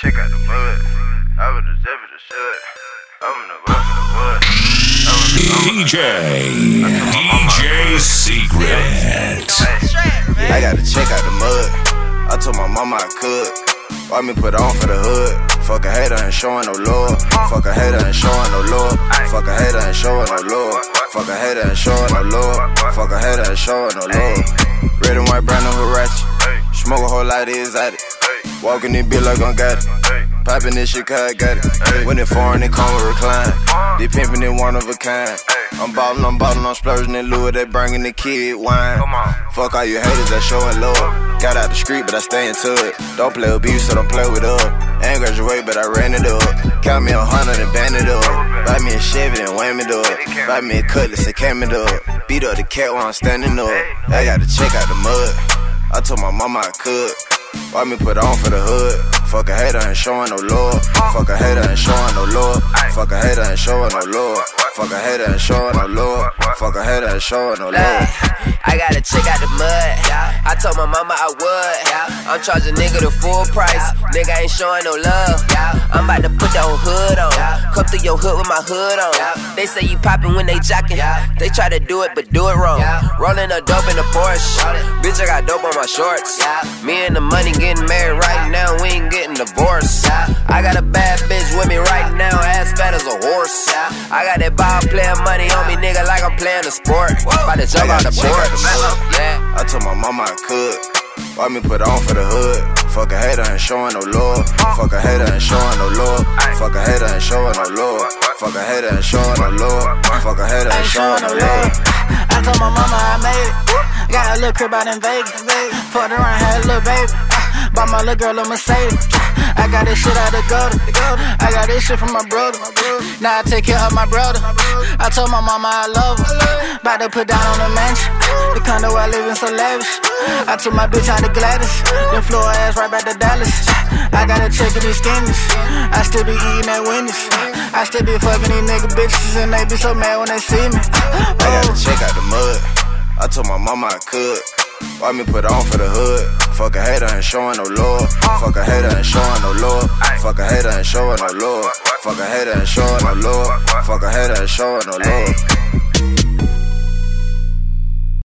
Check out the mud. I would have never the shut. I'm in the rock of the wood. DJ Secret. I gotta check out the mud. I told my mama I could. Why me put on for the hood? Fuck a hater and showing no love. Fuck a hater and showing no love. Fuck a hater and showing no love. Fuck a hater and showing no love. Fuck a hater and showing no love. Red and white, brown and Hirachi. Smoke a whole lot of exotic. Walking this bitch like I'm got it. Popping this shit 'cause I got it. When it foreign, it come with recline. They pimping it one of a kind. I'm ballin', I'm splurging in Louis, they bringing the kid wine. Fuck all you haters that showin' love. Got out the street, but I stay into it. Don't play with beef, so don't play with us. Ain't graduate, but I ran it up. Count me 100 and band it up. Buy me a Chevy and wham it up. Buy me a cutlass and cam it up. Beat up the cat while I'm standing up. I gotta check out the mud. I told my mama I could. Why me put on for the hood? Fuck a hater and showing no love. Fuck a hater and showing no love. Fuck a hater and showing no love. Fuck a hater and showing no love. Fuck a hater and showing no love. I gotta check out the mud. I told my mama I would. I'm charging nigga the full price. Nigga ain't showing no love. I'm about to put that whole hood on. Come through your hood with my hood on. They say you poppin' when they jockin'. They try to do it but do it wrong. Rollin' a dope in the Porsche. Bitch, I got dope on my shorts. Me and the money getting married right now, we ain't getting divorced. I got a bad bitch with me right now, ass fat as a horse. I got that ball player money on me, nigga, like I'm playing a sport. About to jump out the porch. I told my mama I could. Why me put on for the hood? Fuck a hater and showing no love. Fuck a hater and showing no love. Fuck a hater and showing no love. Fuck a hater and showing no love. Fuck a hater and showing no love. I told my mama I made it. Got a little crib out in Vegas. Fucked around, had a little baby. Bought my little girl a Mercedes. I got this shit out of gutter. I got this shit from my brother. Now I take care of my brother. I told my mama I love her. About to put down on the mansion. The condo I live in so lavish. I took my bitch out to Gladys. Then flew her ass right back to Dallas. I gotta check these skinnies. I still be eating at Wendy's. I still be fucking these nigga bitches, and they be so mad when they see me. I gotta check out the mud. I told my mama I could. Why me put on for the hood? Fuck a hater and showing no love. Fuck a hater and showing no love. Fuck a hater and showing no love. Fuck a hater and showing no love. Fuck a hater and showing no love.